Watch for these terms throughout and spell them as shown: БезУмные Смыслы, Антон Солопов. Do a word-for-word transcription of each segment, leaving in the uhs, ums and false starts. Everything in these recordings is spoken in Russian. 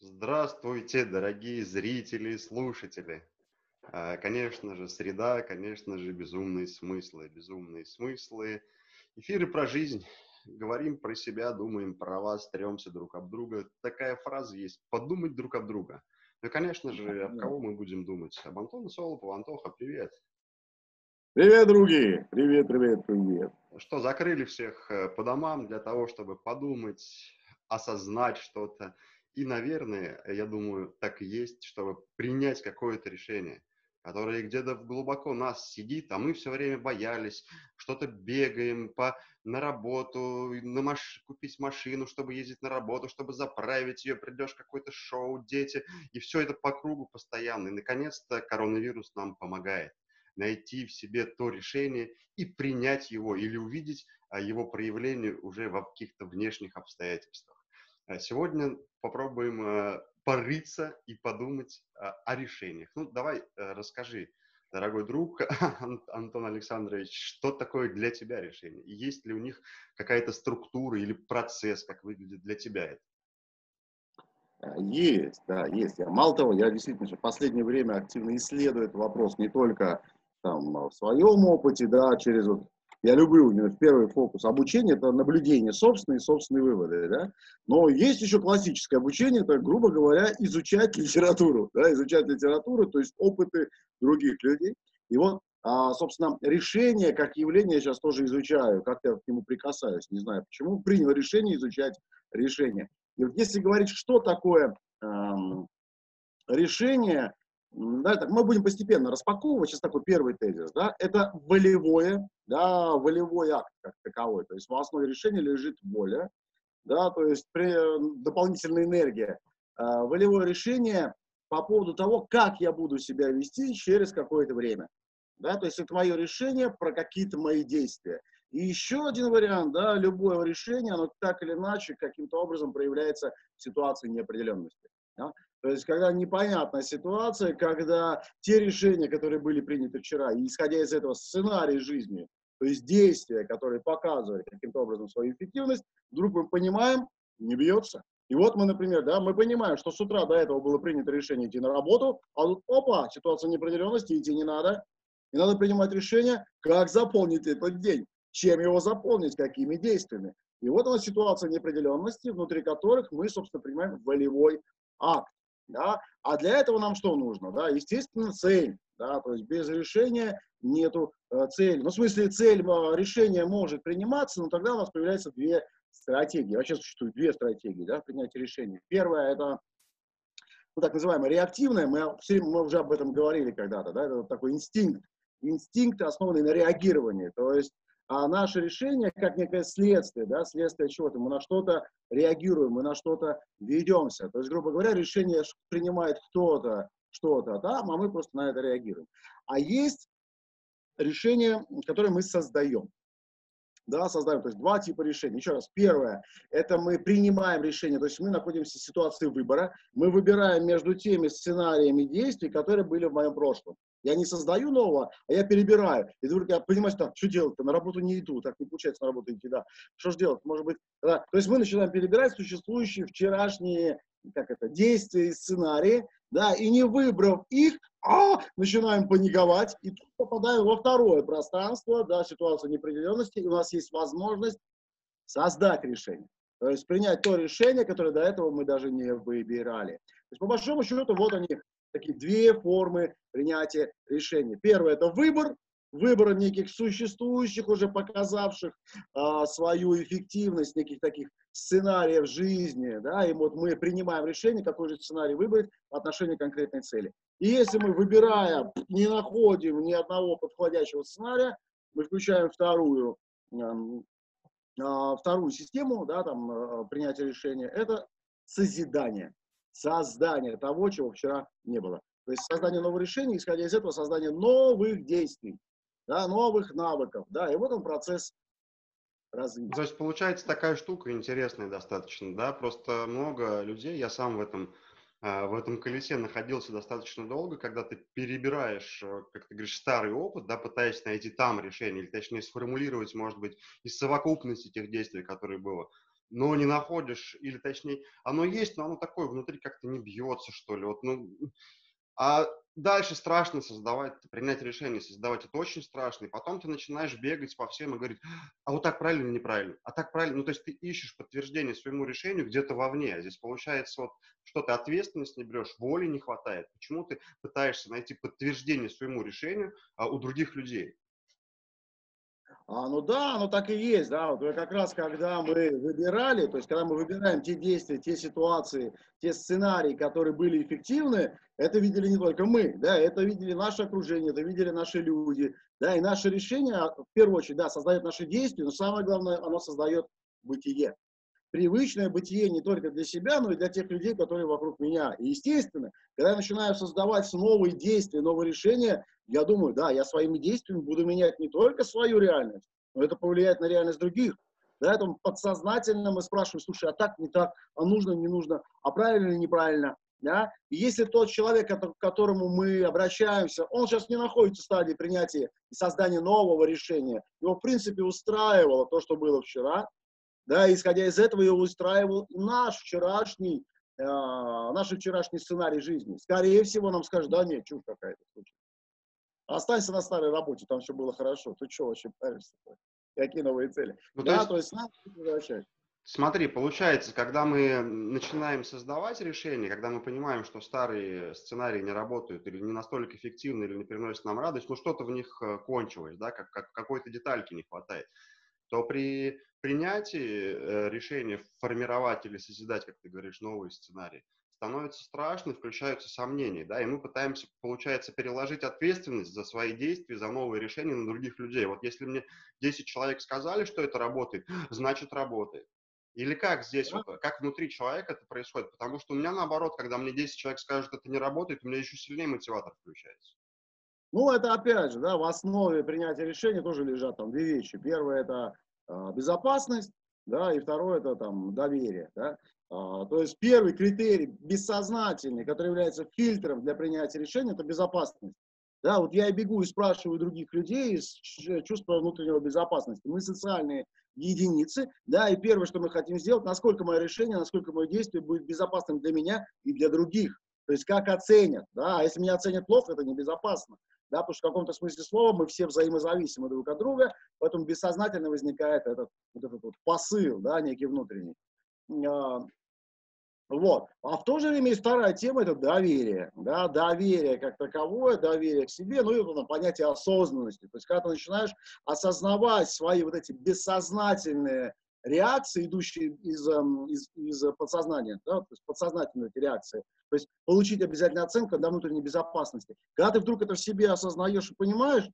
Здравствуйте, дорогие зрители и слушатели! Конечно же, среда, конечно же, безумные смыслы. Безумные смыслы. Эфиры про жизнь. Говорим про себя, думаем про вас, трёмся друг об друга. Такая фраза есть. Подумать друг об друга. Ну, конечно же, об кого мы будем думать? Об Антоне Солопове. Антоха, привет! Привет, други! Привет, привет, привет! Что, закрыли всех по домам для того, чтобы подумать, осознать что-то? И, наверное, я думаю, так и есть, чтобы принять какое-то решение, которое где-то глубоко нас сидит, а мы все время боялись, что-то бегаем по, на работу, на маш... купить машину, чтобы ездить на работу, чтобы заправить ее, придешь какое-то шоу, дети, и все это по кругу постоянно. И, наконец-то, коронавирус нам помогает найти в себе то решение и принять его, или увидеть его проявление уже в каких-то внешних обстоятельствах. Сегодня попробуем порыться и подумать о решениях. Ну, давай расскажи, дорогой друг Антон Александрович, что такое для тебя решение? И есть ли у них какая-то структура или процесс, как выглядит для тебя это? Есть, да, есть. Мало того, я действительно в последнее время активно исследую этот вопрос не только там, в своем опыте, да, через... вот я люблю, у меня первый фокус обучения – это наблюдение собственные, собственные выводы, да? Но есть еще классическое обучение, это, грубо говоря, изучать литературу, да? Изучать литературу, то есть опыты других людей. И вот, а, собственно, решение как явление я сейчас тоже изучаю, как-то я к нему прикасаюсь, не знаю почему, принял решение изучать решение. И вот если говорить, что такое эм, решение, да, так мы будем постепенно распаковывать. Сейчас такой первый тезис, да, это волевое, да, волевой акт как таковой. То есть в основе решения лежит воля, да, то есть при, дополнительная энергия. А, волевое решение по поводу того, как я буду себя вести через какое-то время, да, то есть это мое решение про какие-то мои действия. И еще один вариант, да, любое решение, оно так или иначе каким-то образом проявляется в ситуации неопределенности, да? То есть, когда непонятная ситуация, когда те решения, которые были приняты вчера, и исходя из этого сценарий жизни, то есть действия, которые показывали каким-то образом свою эффективность, вдруг мы понимаем, не бьется. И вот мы, например, да, мы понимаем, что с утра до этого было принято решение идти на работу, а тут, опа, ситуация неопределенности, идти не надо. И надо принимать решение, как заполнить этот день, чем его заполнить, какими действиями. И вот у нас ситуация неопределенности, внутри которых мы, собственно, принимаем волевой акт. Да? А для этого нам что нужно? Да? Естественно, цель. Да? То есть без решения нету э, цели. Ну, в смысле, цель э, решения может приниматься, но тогда у нас появляются две стратегии. Вообще существуют две стратегии, да, принятия решения. Первая – это ну, так называемая реактивная. Мы, все, мы уже об этом говорили когда-то. Да? Это вот такой инстинкт. Инстинкт, основанный на реагировании. То есть а наше решение как некое следствие, да, следствие чего-то. Мы на что-то реагируем, мы на что-то ведемся. То есть, грубо говоря, решение принимает кто-то что-то, да, а мы просто на это реагируем. А есть решение, которое мы создаем. Да, создаем, то есть два типа решений. Еще раз, первое, это мы принимаем решение, то есть мы находимся в ситуации выбора, мы выбираем между теми сценариями действий, которые были в моем прошлом. Я не создаю нового, а я перебираю. И вдруг я понимаю, что так, что делать-то, на работу не иду, так не получается на работу идти, да. Что же делать, может быть, да. То есть мы начинаем перебирать существующие вчерашние, как это, действия и сценарии, да, и не выбрав их, а, начинаем паниковать, и тут попадаем во второе пространство, да, ситуация неопределенности, и у нас есть возможность создать решение. То есть принять то решение, которое до этого мы даже не выбирали. То есть по большому счету вот они, такие две формы принятия решения. Первое – это выбор, выбор неких существующих, уже показавших а, свою эффективность, неких таких сценариев жизни, да, и вот мы принимаем решение, какой же сценарий выбрать в отношении конкретной цели. И если мы, выбирая, не находим ни одного подходящего сценария, мы включаем вторую, э, вторую систему, да, там, принятия решения, это созидание, создание того, чего вчера не было. То есть создание нового решения, исходя из этого, создание новых действий, да, новых навыков, да, и вот он процесс. Разве? То есть получается такая штука интересная достаточно, да, просто много людей, я сам в этом, в этом колесе находился достаточно долго, когда ты перебираешь, как ты говоришь, старый опыт, да, пытаясь найти там решение, или точнее сформулировать, может быть, из совокупности тех действий, которые было, но не находишь, или точнее, оно есть, но оно такое, внутри как-то не бьется, что ли. Вот, ну, а дальше страшно создавать, принять решение создавать, это очень страшно. И потом ты начинаешь бегать по всем и говорить, а вот так правильно, неправильно, а так правильно. Ну, то есть ты ищешь подтверждение своему решению где-то вовне. Здесь получается, вот, что ты ответственность не берешь, воли не хватает. Почему ты пытаешься найти подтверждение своему решению а, у других людей? А, ну да, ну так и есть, да, вот как раз когда мы выбирали, то есть когда мы выбираем те действия, те ситуации, те сценарии, которые были эффективны, это видели не только мы, да, это видели наше окружение, это видели наши люди, да, и наше решение, в первую очередь, да, создает наши действия, но самое главное, оно создает бытие. Привычное бытие не только для себя, но и для тех людей, которые вокруг меня. И естественно, когда я начинаю создавать новые действия, новые решения, я думаю, да, я своими действиями буду менять не только свою реальность, но это повлияет на реальность других. Поэтому подсознательно мы спрашиваем, слушай, а так, не так, а нужно, не нужно, а правильно, неправильно. Да? И если тот человек, к которому мы обращаемся, он сейчас не находится в стадии принятия и создания нового решения, его в принципе устраивало то, что было вчера, да, исходя из этого, я устраивал наш вчерашний, э, наш вчерашний сценарий жизни. Скорее всего, нам скажут, да нет, чушь какая-то. Останься на старой работе, там все было хорошо. Ты что вообще паришься? Какие новые цели? Ну, да, то есть, то есть надо возвращать. Смотри, получается, когда мы начинаем создавать решения, когда мы понимаем, что старые сценарии не работают или не настолько эффективны, или не приносят нам радость, ну что-то в них кончилось, да, как, как какой-то детальки не хватает, то при принятии решения формировать или созидать, как ты говоришь, новые сценарии, становится страшно, включаются сомнения, да, и мы пытаемся, получается, переложить ответственность за свои действия, за новые решения на других людей. Вот если мне десять человек сказали, что это работает, значит работает. Или как здесь, вот, как внутри человека это происходит? Потому что у меня наоборот, когда мне десять человек скажут, это не работает, у меня еще сильнее мотиватор включается. Ну, это опять же, да, в основе принятия решения тоже лежат там две вещи. Первое – это э, безопасность, да, и второе – это там доверие, да. А, то есть первый критерий бессознательный, который является фильтром для принятия решения – это безопасность. Да, вот я и бегу и спрашиваю других людей из чувства внутреннего безопасности. Мы социальные единицы, да, и первое, что мы хотим сделать, насколько мое решение, насколько мое действие будет безопасным для меня и для других. То есть как оценят, да, а если меня оценят плохо, это небезопасно. Да, потому что в каком-то смысле слова мы все взаимозависимы друг от друга, поэтому бессознательно возникает этот, вот этот вот посыл, да, некий внутренний. А, вот. А в то же время и вторая тема – это доверие. Да, доверие как таковое, доверие к себе, ну и вот, там, понятие осознанности. То есть когда ты начинаешь осознавать свои вот эти бессознательные реакции, идущие из, из, из подсознания, да, то есть подсознательные реакции. То есть получить обязательно оценку для внутренней безопасности. Когда ты вдруг это в себе осознаешь и понимаешь,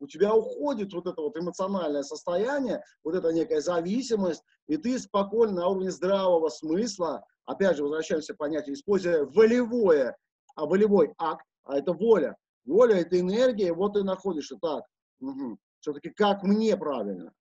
у тебя уходит вот это вот эмоциональное состояние, вот эта некая зависимость, и ты спокойно на уровне здравого смысла, опять же, возвращаемся к понятию, используя волевое, а волевой акт, а это воля. Воля – это энергия, вот ты находишься так. Угу. Все-таки как мне правильно?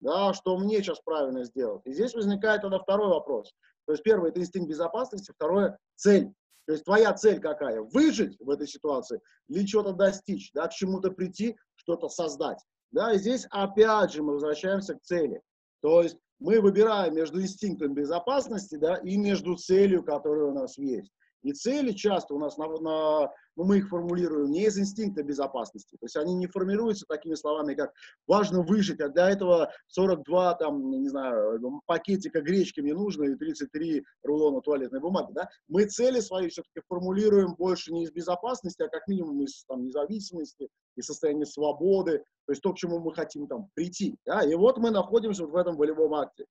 Да, что мне сейчас правильно сделать. И здесь возникает тогда второй вопрос. То есть первое – это инстинкт безопасности, второе – цель. То есть твоя цель какая? Выжить в этой ситуации или чего-то достичь, да, к чему-то прийти, что-то создать. Да, и здесь опять же мы возвращаемся к цели. То есть мы выбираем между инстинктом безопасности, да, и между целью, которая у нас есть. И цели часто у нас, на, на, ну, мы их формулируем не из инстинкта безопасности. То есть они не формируются такими словами, как «важно выжить», а для этого сорок два там, не знаю, пакетика гречки мне нужно и тридцать три рулона туалетной бумаги. Да? Мы цели свои все-таки формулируем больше не из безопасности, а как минимум из там, независимости и состояния свободы, то есть то, к чему мы хотим там, прийти. Да? И вот мы находимся вот в этом волевом акте.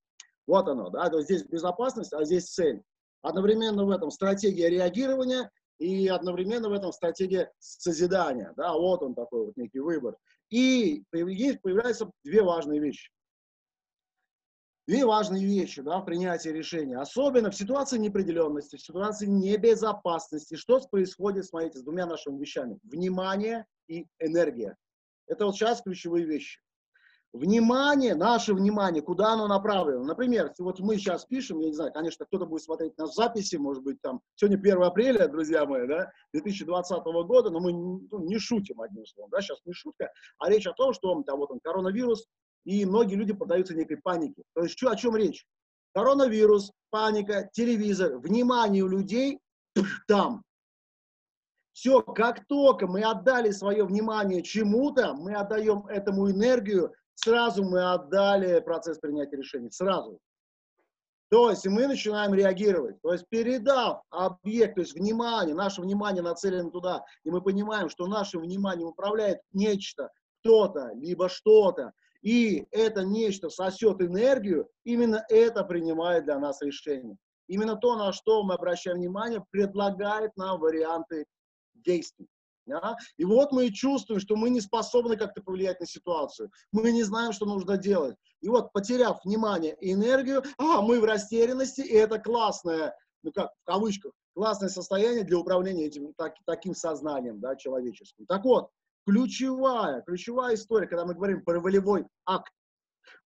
Вот оно, да, то есть здесь безопасность, а здесь цель. Одновременно в этом стратегия реагирования и одновременно в этом стратегия созидания. Да, вот он такой вот некий выбор. И есть, появляются две важные вещи. Две важные вещи, да, в принятии решения. Особенно в ситуации неопределенности, в ситуации небезопасности. Что происходит, смотрите, с двумя нашими вещами. Внимание и энергия. Это вот сейчас ключевые вещи. Внимание, наше внимание, куда оно направлено. Например, вот мы сейчас пишем, я не знаю, конечно, кто-то будет смотреть нас в записи, может быть, там, сегодня первое апреля, друзья мои, да, две тысячи двадцатого года, но мы ну, не шутим, одним словом, да, сейчас не шутка, а речь о том, что там, вот он, коронавирус, и многие люди поддаются некой панике. То есть, что, о чем речь? Коронавирус, паника, телевизор, внимание у людей там. Все, как только мы отдали свое внимание чему-то, мы отдаем этому энергию, сразу мы отдали процесс принятия решений, сразу. То есть мы начинаем реагировать, то есть передав объект, то есть внимание, наше внимание нацелено туда, и мы понимаем, что нашим вниманием управляет нечто, кто-то, либо что-то, и это нечто сосет энергию, именно это принимает для нас решение. Именно то, на что мы обращаем внимание, предлагает нам варианты действий. Да? И вот мы чувствуем, что мы не способны как-то повлиять на ситуацию. Мы не знаем, что нужно делать. И вот, потеряв внимание и энергию, а, мы в растерянности, и это классное, ну как, в кавычках, классное состояние для управления этим, так, таким сознанием, да, человеческим. Так вот, ключевая, ключевая история, когда мы говорим про волевой акт.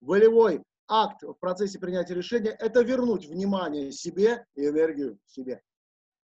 Волевой акт в процессе принятия решения – это вернуть внимание себе и энергию себе.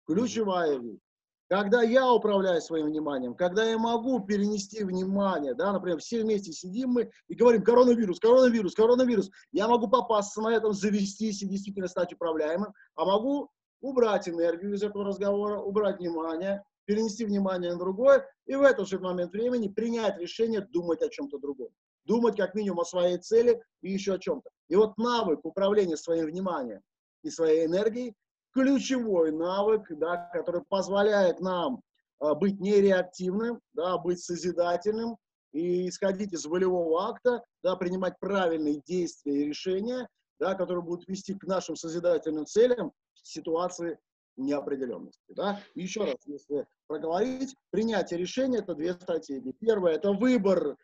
Ключевая вещь. Когда я управляю своим вниманием, когда я могу перенести внимание, да, например, все вместе сидим мы и говорим коронавирус, коронавирус, коронавирус, я могу попасться на этом, завестись и действительно стать управляемым, а могу убрать энергию из этого разговора, убрать внимание, перенести внимание на другое и в этот же момент времени принять решение думать о чем-то другом, думать как минимум о своей цели и еще о чем-то. И вот навык управления своим вниманием и своей энергией — ключевой навык, да, который позволяет нам а, быть нереактивным, да, быть созидательным и исходить из волевого акта, да, принимать правильные действия и решения, да, которые будут вести к нашим созидательным целям в ситуации неопределенности. Да. Еще раз, если проговорить, принятие решения – это две стратегии. Первая – это выбор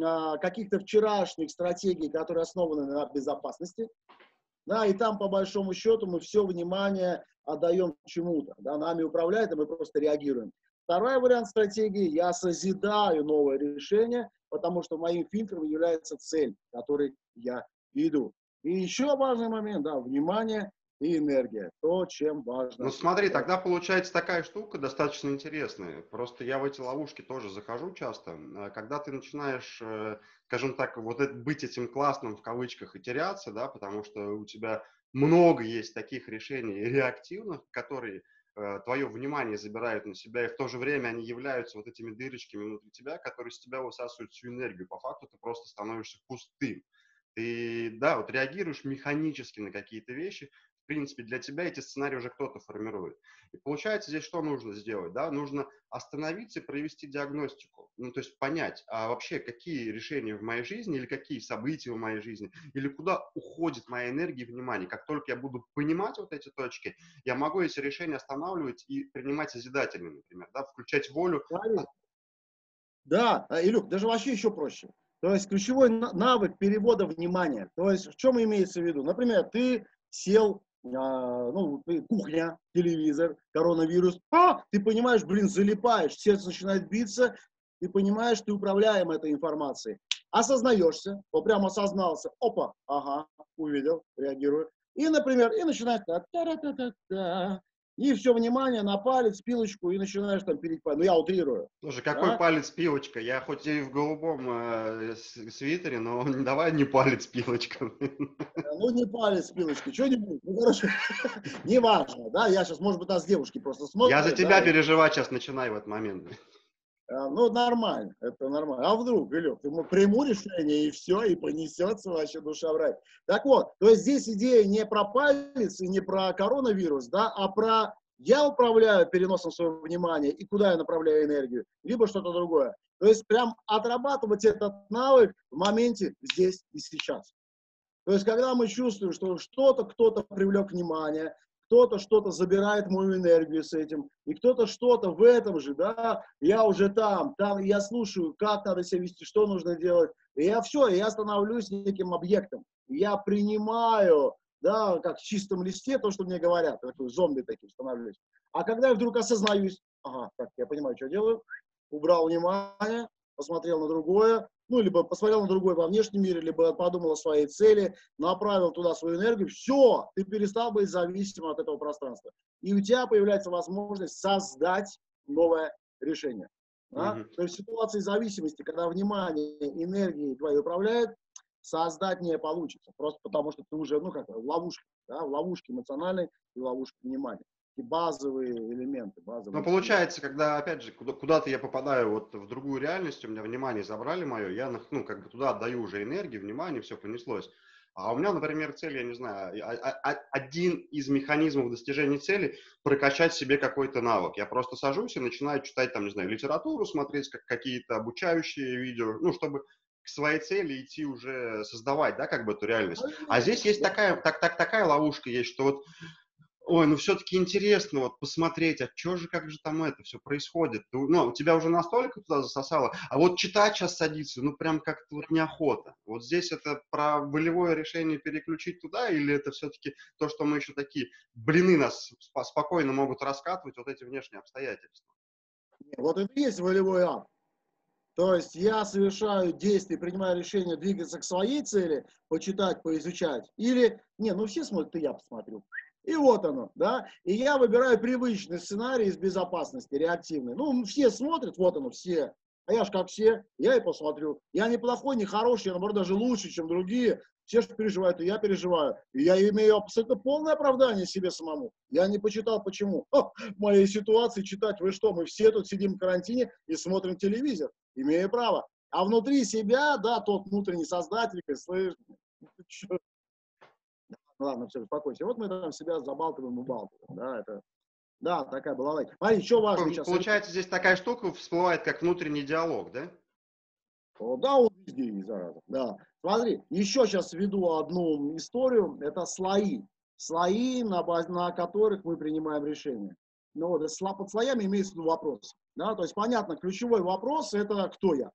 а, каких-то вчерашних стратегий, которые основаны на безопасности. Да, и там, по большому счету, мы все внимание отдаем чему-то. Да, нами управляет, а мы просто реагируем. Второй вариант стратегии – я созидаю новое решение, потому что моим фильтром является цель, к которой я иду. И еще важный момент, да, – внимание и энергия. То, чем важно. Ну смотри, тогда получается такая штука достаточно интересная. Просто я в эти ловушки тоже захожу часто. Когда ты начинаешь, скажем так, вот это, быть этим классным в кавычках и теряться, да, потому что у тебя много есть таких решений реактивных, которые э, твое внимание забирают на себя, и в то же время они являются вот этими дырочками внутри тебя, которые с тебя высасывают всю энергию. По факту ты просто становишься пустым. Ты, да, вот реагируешь механически на какие-то вещи. В принципе, для тебя эти сценарии уже кто-то формирует. И получается, здесь что нужно сделать? Да? Нужно остановиться и провести диагностику. Ну, то есть понять, а вообще какие решения в моей жизни или какие события в моей жизни, или куда уходит моя энергия и внимание. Как только я буду понимать вот эти точки, я могу эти решения останавливать и принимать созидательные, например, да? Включать волю. Да, Илюк, даже вообще еще проще. То есть ключевой навык перевода внимания. То есть в чем имеется в виду? Например, ты сел... ну, кухня, телевизор, коронавирус, а, ты понимаешь, блин, залипаешь, сердце начинает биться, ты понимаешь, ты управляем этой информацией. Осознаешься, вот прям осознался, опа, ага, увидел, реагирую. И, например, и начинаешь, та-та-та-та-та, и все внимание на палец, пилочку, и начинаешь там пилить палец. Ну, я утрирую. Слушай, какой да? Палец, пилочка? Я хоть и в голубом э, свитере, но давай не палец, пилочка. Ну, не палец, пилочка, что-нибудь. Ну, короче, неважно, да, я сейчас, может быть, нас девушки просто смотрят. Я за тебя да? переживать сейчас начинаю в этот момент. А, ну, нормально, это нормально. А вдруг, Илюк, ты приму решение, и все, и понесется вообще душа в рай. Так вот, то есть здесь идея не про палец и не про коронавирус, да, а про я управляю переносом своего внимания и куда я направляю энергию, либо что-то другое. То есть прям отрабатывать этот навык в моменте здесь и сейчас. То есть когда мы чувствуем, что что-то, кто-то привлек внимание, кто-то что-то забирает мою энергию с этим, и кто-то что-то в этом же, да, я уже там, там, я слушаю, как надо себя вести, что нужно делать, и я все, я становлюсь неким объектом, я принимаю, да, как в чистом листе то, что мне говорят, такой зомби таким становлюсь. А когда я вдруг осознаюсь, ага, так, я понимаю, что делаю, убрал внимание, посмотрел на другое, ну, либо посмотрел на другое во внешнем мире, либо подумал о своей цели, направил туда свою энергию, все, ты перестал быть зависимым от этого пространства. И у тебя появляется возможность создать новое решение. Да? Mm-hmm. То есть в ситуации зависимости, когда внимание, энергия твоей управляет, создать не получится, просто потому что ты уже, ну, как ловушка, да, ловушки эмоциональные и ловушки внимания. И базовые элементы. Базовые. Но получается, когда, опять же, куда-то я попадаю вот в другую реальность, у меня внимание забрали мое, я, ну, как бы туда отдаю уже энергию, внимание, все понеслось. А у меня, например, цель, я не знаю, один из механизмов достижения цели – прокачать себе какой-то навык. Я просто сажусь и начинаю читать, там, не знаю, литературу, смотреть как какие-то обучающие видео, ну, чтобы к своей цели идти уже создавать, да, как бы эту реальность. А здесь есть такая, так, так, такая ловушка есть, что вот, ой, ну все-таки интересно вот посмотреть, а что же, как же там это все происходит. Ну, тебя уже настолько туда засосало, а вот читать сейчас садиться, ну, прям как-то вот неохота. Вот здесь это про волевое решение переключить туда, или это все-таки то, что мы еще такие, блины нас сп- спокойно могут раскатывать, вот эти внешние обстоятельства. Вот это и есть волевой акт. То есть я совершаю действия, принимаю решение двигаться к своей цели, почитать, поизучать, или, не, ну все смотрят, и я посмотрю. И вот оно, да, и я выбираю привычный сценарий из безопасности, реактивный. Ну, все смотрят, вот оно, все, а я ж как все, я и посмотрю. Я не плохой, не хороший, я, наоборот, даже лучше, чем другие. Все, что переживают, и я переживаю. И я имею абсолютно полное оправдание себе самому. Я не почитал, почему. О, в моей ситуации читать, вы что, мы все тут сидим в карантине и смотрим телевизор. Имею право. А внутри себя, да, тот внутренний создатель, слышишь, ладно, все, успокойся. Вот мы там себя забалтываем, убалтываем. Да, это, да, такая балалайка. Смотри, что важно сейчас. Получается, здесь такая штука всплывает, как внутренний диалог, да? О, да, он везде есть, зараза. Да. Смотри, еще сейчас введу одну историю. Это слои. Слои, на, базе, на которых мы принимаем решения. Ну, вот, под слоями имеется в виду вопрос. Да? То есть, понятно, ключевой вопрос – это кто я.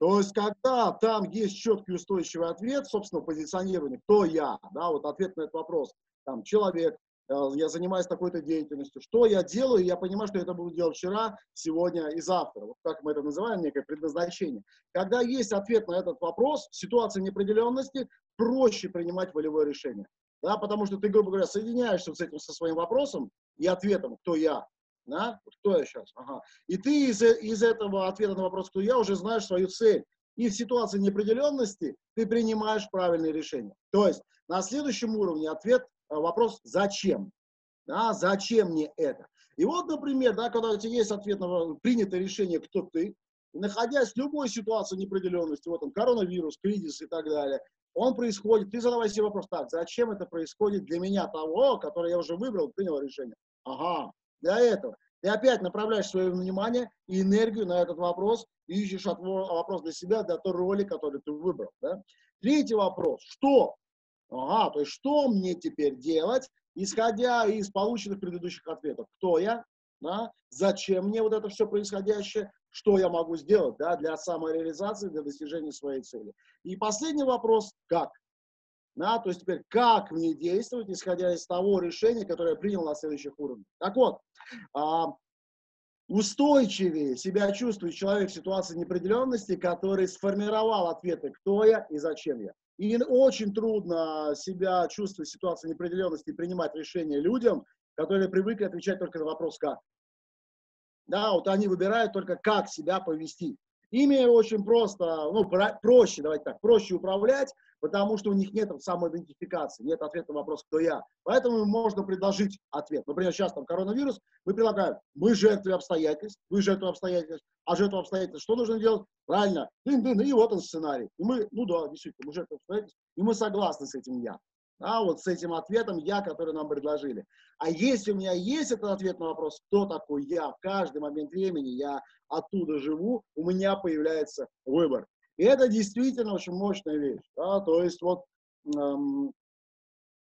То есть, когда там есть четкий устойчивый ответ, собственно, позиционирование, кто я, да, вот ответ на этот вопрос, там, человек, я занимаюсь такой-то деятельностью, что я делаю, я понимаю, что я это буду делать вчера, сегодня и завтра, вот как мы это называем, некое предназначение. Когда есть ответ на этот вопрос, в ситуации неопределенности проще принимать волевое решение, да, потому что ты, грубо говоря, соединяешься с этим, со своим вопросом и ответом, кто я. Да? Кто я сейчас? Ага. И ты из, из этого ответа на вопрос, кто я, уже знаешь свою цель. И в ситуации неопределенности ты принимаешь правильные решения. То есть на следующем уровне ответ, вопрос «зачем?». Да? Зачем мне это? И вот, например, да, когда у тебя есть ответ на принятое решение «кто ты?», находясь в любой ситуации неопределенности, вот он, коронавирус, кризис и так далее, он происходит, ты задавай себе вопрос так: «Зачем это происходит для меня, того, который я уже выбрал, принял решение?». Ага. Для этого ты опять направляешь свое внимание и энергию на этот вопрос и ищешь отвор, вопрос для себя, для той роли, которую ты выбрал. Да? Третий вопрос. Что? Ага, то есть что мне теперь делать, исходя из полученных предыдущих ответов? Кто я? Да? Зачем мне вот это все происходящее? Что я могу сделать, да, для самореализации, для достижения своей цели? И последний вопрос. Как? Да, то есть теперь, как мне действовать, исходя из того решения, которое я принял на следующих уровнях. Так вот, а, устойчивее себя чувствует человек в ситуации неопределенности, который сформировал ответы «кто я» и «зачем я». И очень трудно себя чувствовать в ситуации неопределенности и принимать решения людям, которые привыкли отвечать только на вопрос «как». Да, вот они выбирают только «как себя повести». Ими очень просто, ну, про, проще, давайте так, проще управлять, потому что у них нет самоидентификации, нет ответа на вопрос «кто я?». Поэтому можно предложить ответ. Например, сейчас там коронавирус, мы предлагаем: мы жертвы обстоятельств, вы жертвы обстоятельств, а жертвы обстоятельств что нужно делать? Правильно, дын-дын, и вот он сценарий. И мы, ну да, действительно, мы жертвы обстоятельств, и мы согласны с этим «я». Да, вот с этим ответом «я», который нам предложили. А если у меня есть этот ответ на вопрос «кто такой я?», в каждый момент времени я оттуда живу, у меня появляется выбор. И это действительно очень мощная вещь. Да? То есть вот эм,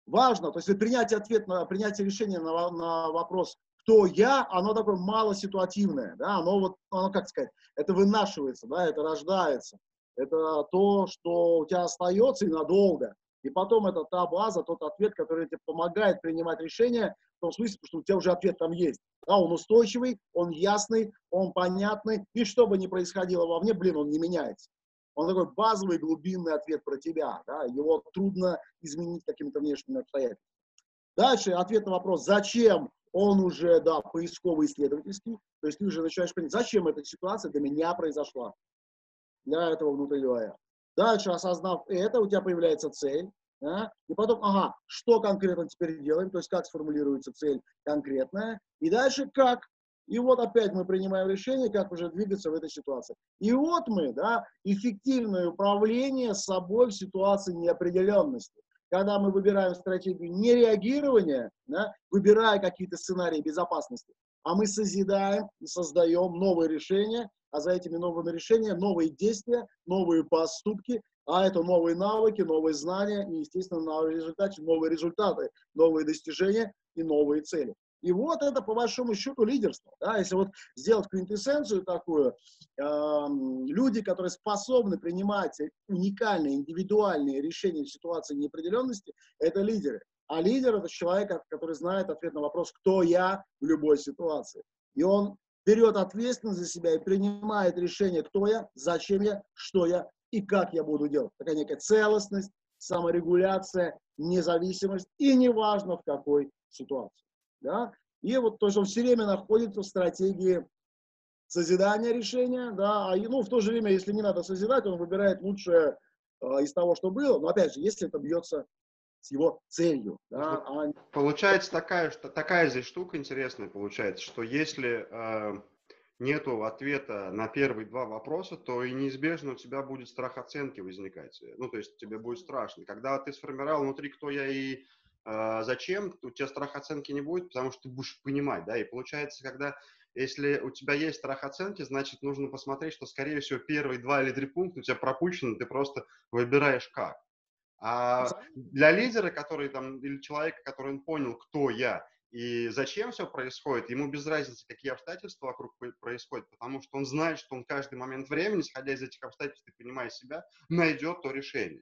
важно, то есть принятие, ответ на, принятие решения на, на вопрос «кто я?», оно такое малоситуативное. Да? Оно, вот, оно, как сказать, это вынашивается, да? Это рождается. Это то, что у тебя остается и надолго. И потом это та база, тот ответ, который тебе помогает принимать решения, в том смысле, что у тебя уже ответ там есть. Да, он устойчивый, он ясный, он понятный. И что бы ни происходило вовне, блин, он не меняется. Он такой базовый, глубинный ответ про тебя. Да, его трудно изменить какими-то внешними обстоятельствами. Дальше ответ на вопрос «зачем?». Он уже, да, поисково-исследовательский. То есть ты уже начинаешь понимать, зачем эта ситуация для меня произошла. Для этого внутреннего я. Дальше, осознав это, у тебя появляется цель. Да? И потом, ага, что конкретно теперь делаем, то есть как сформулируется цель конкретная. И дальше как. И вот опять мы принимаем решение, как уже двигаться в этой ситуации. И вот мы, да, эффективное управление собой в ситуации неопределенности. Когда мы выбираем стратегию нереагирования, да, выбирая какие-то сценарии безопасности, а мы созидаем и создаем новые решения, а за этими новыми решениями новые действия, новые поступки, а это новые навыки, новые знания и, естественно, новые результаты, новые результаты, новые достижения и новые цели. И вот это, по большому счету, лидерство. Да? Если вот сделать квинтэссенцию такую, э, люди, которые способны принимать уникальные, индивидуальные решения в ситуации неопределенности, это лидеры. А лидер – это человек, который знает ответ на вопрос «Кто я?» в любой ситуации. И он берет ответственность за себя и принимает решение «Кто я?», «Зачем я?», «Что я?», и «Как я буду делать?». Такая некая целостность, саморегуляция, независимость, и неважно в какой ситуации. Да? И вот то, что он все время находится в стратегии созидания решения, да, а ну, в то же время, если не надо созидать, он выбирает лучшее э, из того, что было, но опять же, если это бьется с его целью. Да, а... Получается такая, что, такая здесь штука интересная, получается, что если э, нету ответа на первые два вопроса, то и неизбежно у тебя будет страх оценки возникать, ну то есть тебе будет страшно. Когда ты сформировал внутри «Кто я?» и зачем, у тебя страх оценки не будет, потому что ты будешь понимать, да, и получается, когда, если у тебя есть страх оценки, значит, нужно посмотреть, что, скорее всего, первые два или три пункта у тебя пропущены, ты просто выбираешь как. А для лидера, который там, или человека, который он понял, кто я и зачем все происходит, ему без разницы, какие обстоятельства вокруг происходят, потому что он знает, что он каждый момент времени, исходя из этих обстоятельств, и понимая себя, найдет то решение.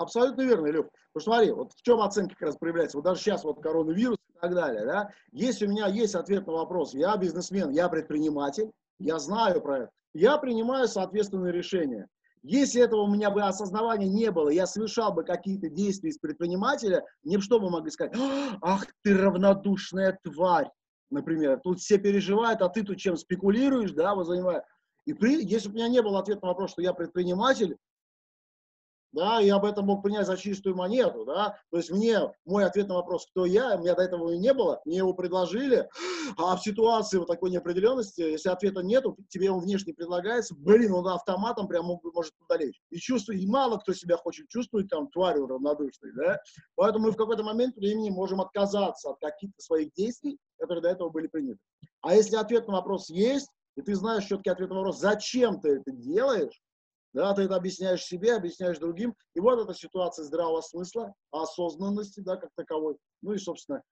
Абсолютно верно, Люк. Посмотри, вот в чем оценка как раз проявляется. Вот даже сейчас вот коронавирус и так далее. Да? Если у меня есть ответ на вопрос, я бизнесмен, я предприниматель, я знаю про это, я принимаю соответственные решения. Если этого у меня бы осознавания не было, я совершал бы какие-то действия из предпринимателя, мне что бы могли сказать? Ах ты равнодушная тварь, например. Тут все переживают, а ты тут чем спекулируешь, да, вот занимаешь. И при, если бы у меня не было ответа на вопрос, что я предприниматель, да, я об этом мог принять за чистую монету, да, то есть мне мой ответ на вопрос, кто я, у меня до этого и не было, мне его предложили, а в ситуации вот такой неопределенности, если ответа нету, тебе он внешне предлагается, блин, он автоматом прям мог, может удалить. И чувствует, и мало кто себя хочет чувствовать там тварью равнодушной, да, поэтому мы в какой-то момент времени можем отказаться от каких-то своих действий, которые до этого были приняты. А если ответ на вопрос есть, и ты знаешь четкий ответ на вопрос, зачем ты это делаешь, да, ты это объясняешь себе, объясняешь другим. И вот эта ситуация здравого смысла, осознанности, да, как таковой. Ну и, собственно, э,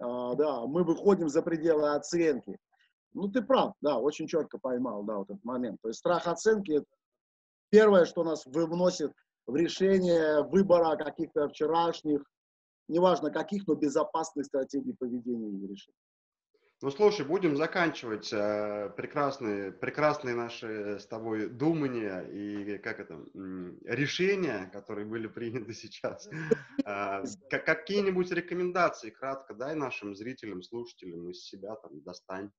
да, мы выходим за пределы оценки. Ну, ты прав, да, очень четко поймал, да, вот этот момент. То есть страх оценки – это первое, что нас вносит в решение выбора каких-то вчерашних, неважно каких, но безопасных стратегий поведения и решений. Ну, слушай, будем заканчивать э, прекрасные, прекрасные наши с тобой думания и как это, решения, которые были приняты сейчас. Э, какие-нибудь рекомендации кратко дай нашим зрителям, слушателям из себя там достань.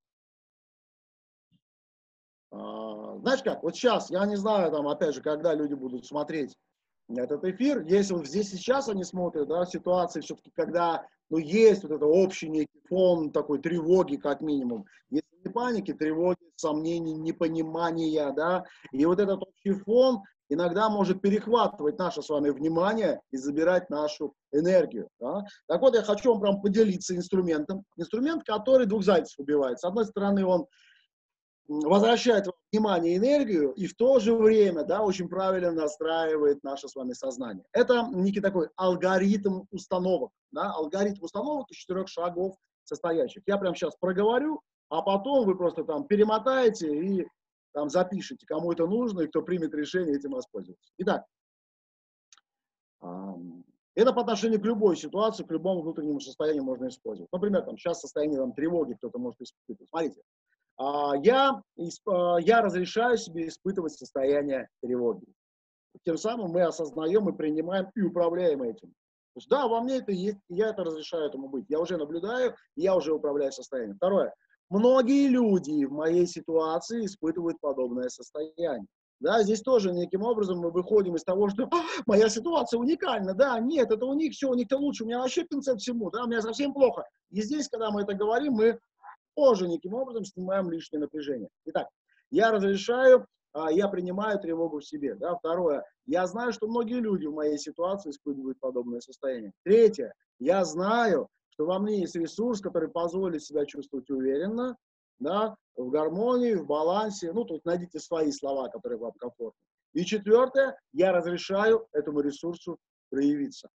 А, знаешь как, вот сейчас, я не знаю, там, опять же, когда люди будут смотреть этот эфир, если вот здесь сейчас они смотрят, да, ситуации все-таки, когда, ну, есть вот это общий некий фон такой тревоги, как минимум. Если не паники, тревоги, сомнений, непонимания, да, и вот этот общий фон иногда может перехватывать наше с вами внимание и забирать нашу энергию, да. Так вот, я хочу вам прям поделиться инструментом, инструмент, который двух зайцев убивает. С одной стороны, он возвращает вам внимание и энергию, и в то же время, да, очень правильно настраивает наше с вами сознание. Это некий такой алгоритм установок, да, алгоритм установок из четырех шагов состоящих. Я прямо сейчас проговорю, а потом вы просто там перемотаете и там запишите, кому это нужно, и кто примет решение этим воспользоваться. Итак, это по отношению к любой ситуации, к любому внутреннему состоянию можно использовать. Например, там сейчас состояние там тревоги кто-то может испытывать. Смотрите. Я, я разрешаю себе испытывать состояние тревоги. Тем самым мы осознаем, мы принимаем и управляем этим. То есть, да, во мне это есть, и я это разрешаю этому быть. Я уже наблюдаю, я уже управляю состоянием. Второе. Многие люди в моей ситуации испытывают подобное состояние. Да, здесь тоже неким образом мы выходим из того, что моя ситуация уникальна, да, нет, это у них все, у них-то лучше, у меня вообще пинцет всему, да, у меня совсем плохо. И здесь, когда мы это говорим, мы тоже неким образом снимаем лишнее напряжение. Итак, я разрешаю, я принимаю тревогу в себе, да, второе, я знаю, что многие люди в моей ситуации испытывают подобное состояние. Третье, я знаю, что во мне есть ресурс, который позволит себя чувствовать уверенно, да, в гармонии, в балансе, ну, тут найдите свои слова, которые вам комфортны. И четвертое, я разрешаю этому ресурсу проявиться.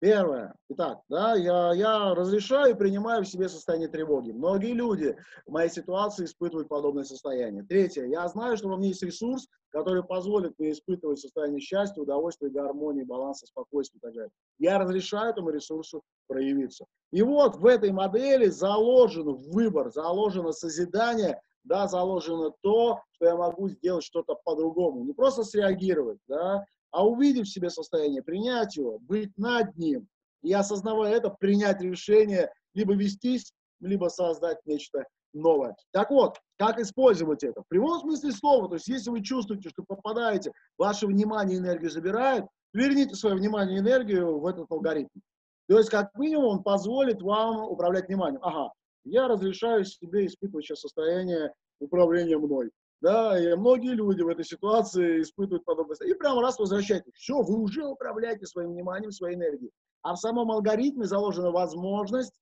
Первое. Итак, да, я, я разрешаю и принимаю в себе состояние тревоги. Многие люди в моей ситуации испытывают подобное состояние. Третье. Я знаю, что во мне есть ресурс, который позволит мне испытывать состояние счастья, удовольствия, гармонии, баланса, спокойствия и так далее. Я разрешаю этому ресурсу проявиться. И вот в этой модели заложен выбор, заложено созидание, да, заложено то, что я могу сделать что-то по-другому. Не просто среагировать, да, а увидев в себе состояние, принять его, быть над ним, и осознавая это, принять решение либо вестись, либо создать нечто новое. Так вот, как использовать это? В прямом смысле слова, то есть если вы чувствуете, что попадаете, ваше внимание и энергию забирают, верните свое внимание и энергию в этот алгоритм. То есть, как минимум, он позволит вам управлять вниманием. Ага, я разрешаю себе испытывать сейчас состояние управления мной. Да, и многие люди в этой ситуации испытывают подобное. И прямо раз возвращайтесь. Все, вы уже управляете своим вниманием, своей энергией. А в самом алгоритме заложена возможность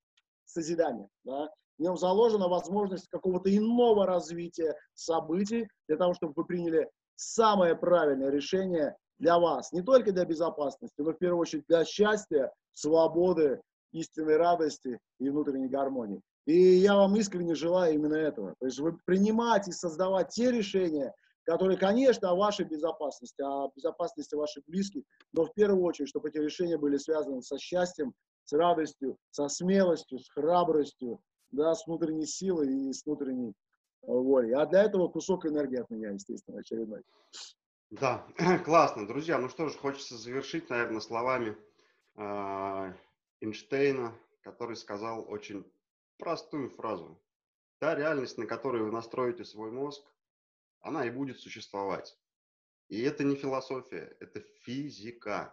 созидания. Да? В нем заложена возможность какого-то иного развития событий для того, чтобы вы приняли самое правильное решение для вас. Не только для безопасности, но в первую очередь для счастья, свободы, истинной радости и внутренней гармонии. И я вам искренне желаю именно этого. То есть вы принимать и создавать те решения, которые, конечно, о вашей безопасности, о безопасности ваших близких, но в первую очередь, чтобы эти решения были связаны со счастьем, с радостью, со смелостью, с храбростью, да, с внутренней силой и с внутренней волей. А для этого кусок энергии от меня, естественно, очередной. Да, классно, друзья. Ну что ж, хочется завершить, наверное, словами э, Эйнштейна, который сказал очень простую фразу. Та реальность, на которую вы настроите свой мозг, она и будет существовать. И это не философия, это физика.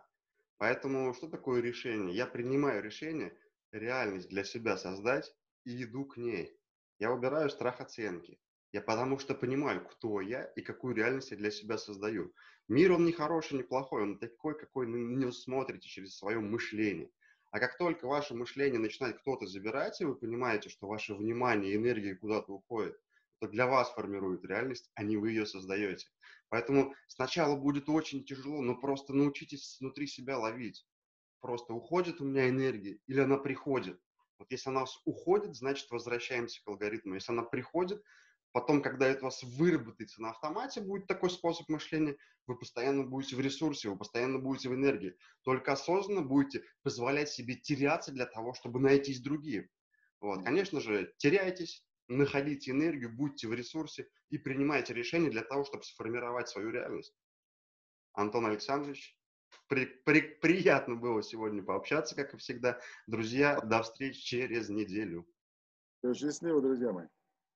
Поэтому что такое решение? Я принимаю решение реальность для себя создать и иду к ней. Я убираю страх оценки. Я потому что понимаю, кто я и какую реальность я для себя создаю. Мир, он не хороший, не плохой, он такой, какой вы на него смотрите через свое мышление. А как только ваше мышление начинает кто-то забирать, и вы понимаете, что ваше внимание и энергия куда-то уходит, то для вас формирует реальность, а не вы ее создаете. Поэтому сначала будет очень тяжело, но просто научитесь внутри себя ловить. Просто уходит у меня энергия или она приходит. Вот если она уходит, значит возвращаемся к алгоритму. Если она приходит, потом, когда это у вас выработается на автомате, будет такой способ мышления, вы постоянно будете в ресурсе, вы постоянно будете в энергии. Только осознанно будете позволять себе теряться для того, чтобы найтись другие. Вот. Конечно же, теряйтесь, находите энергию, будьте в ресурсе и принимайте решения для того, чтобы сформировать свою реальность. Антон Александрович, при, при, приятно было сегодня пообщаться, как и всегда. Друзья, до встречи через неделю. Счастливо, друзья мои.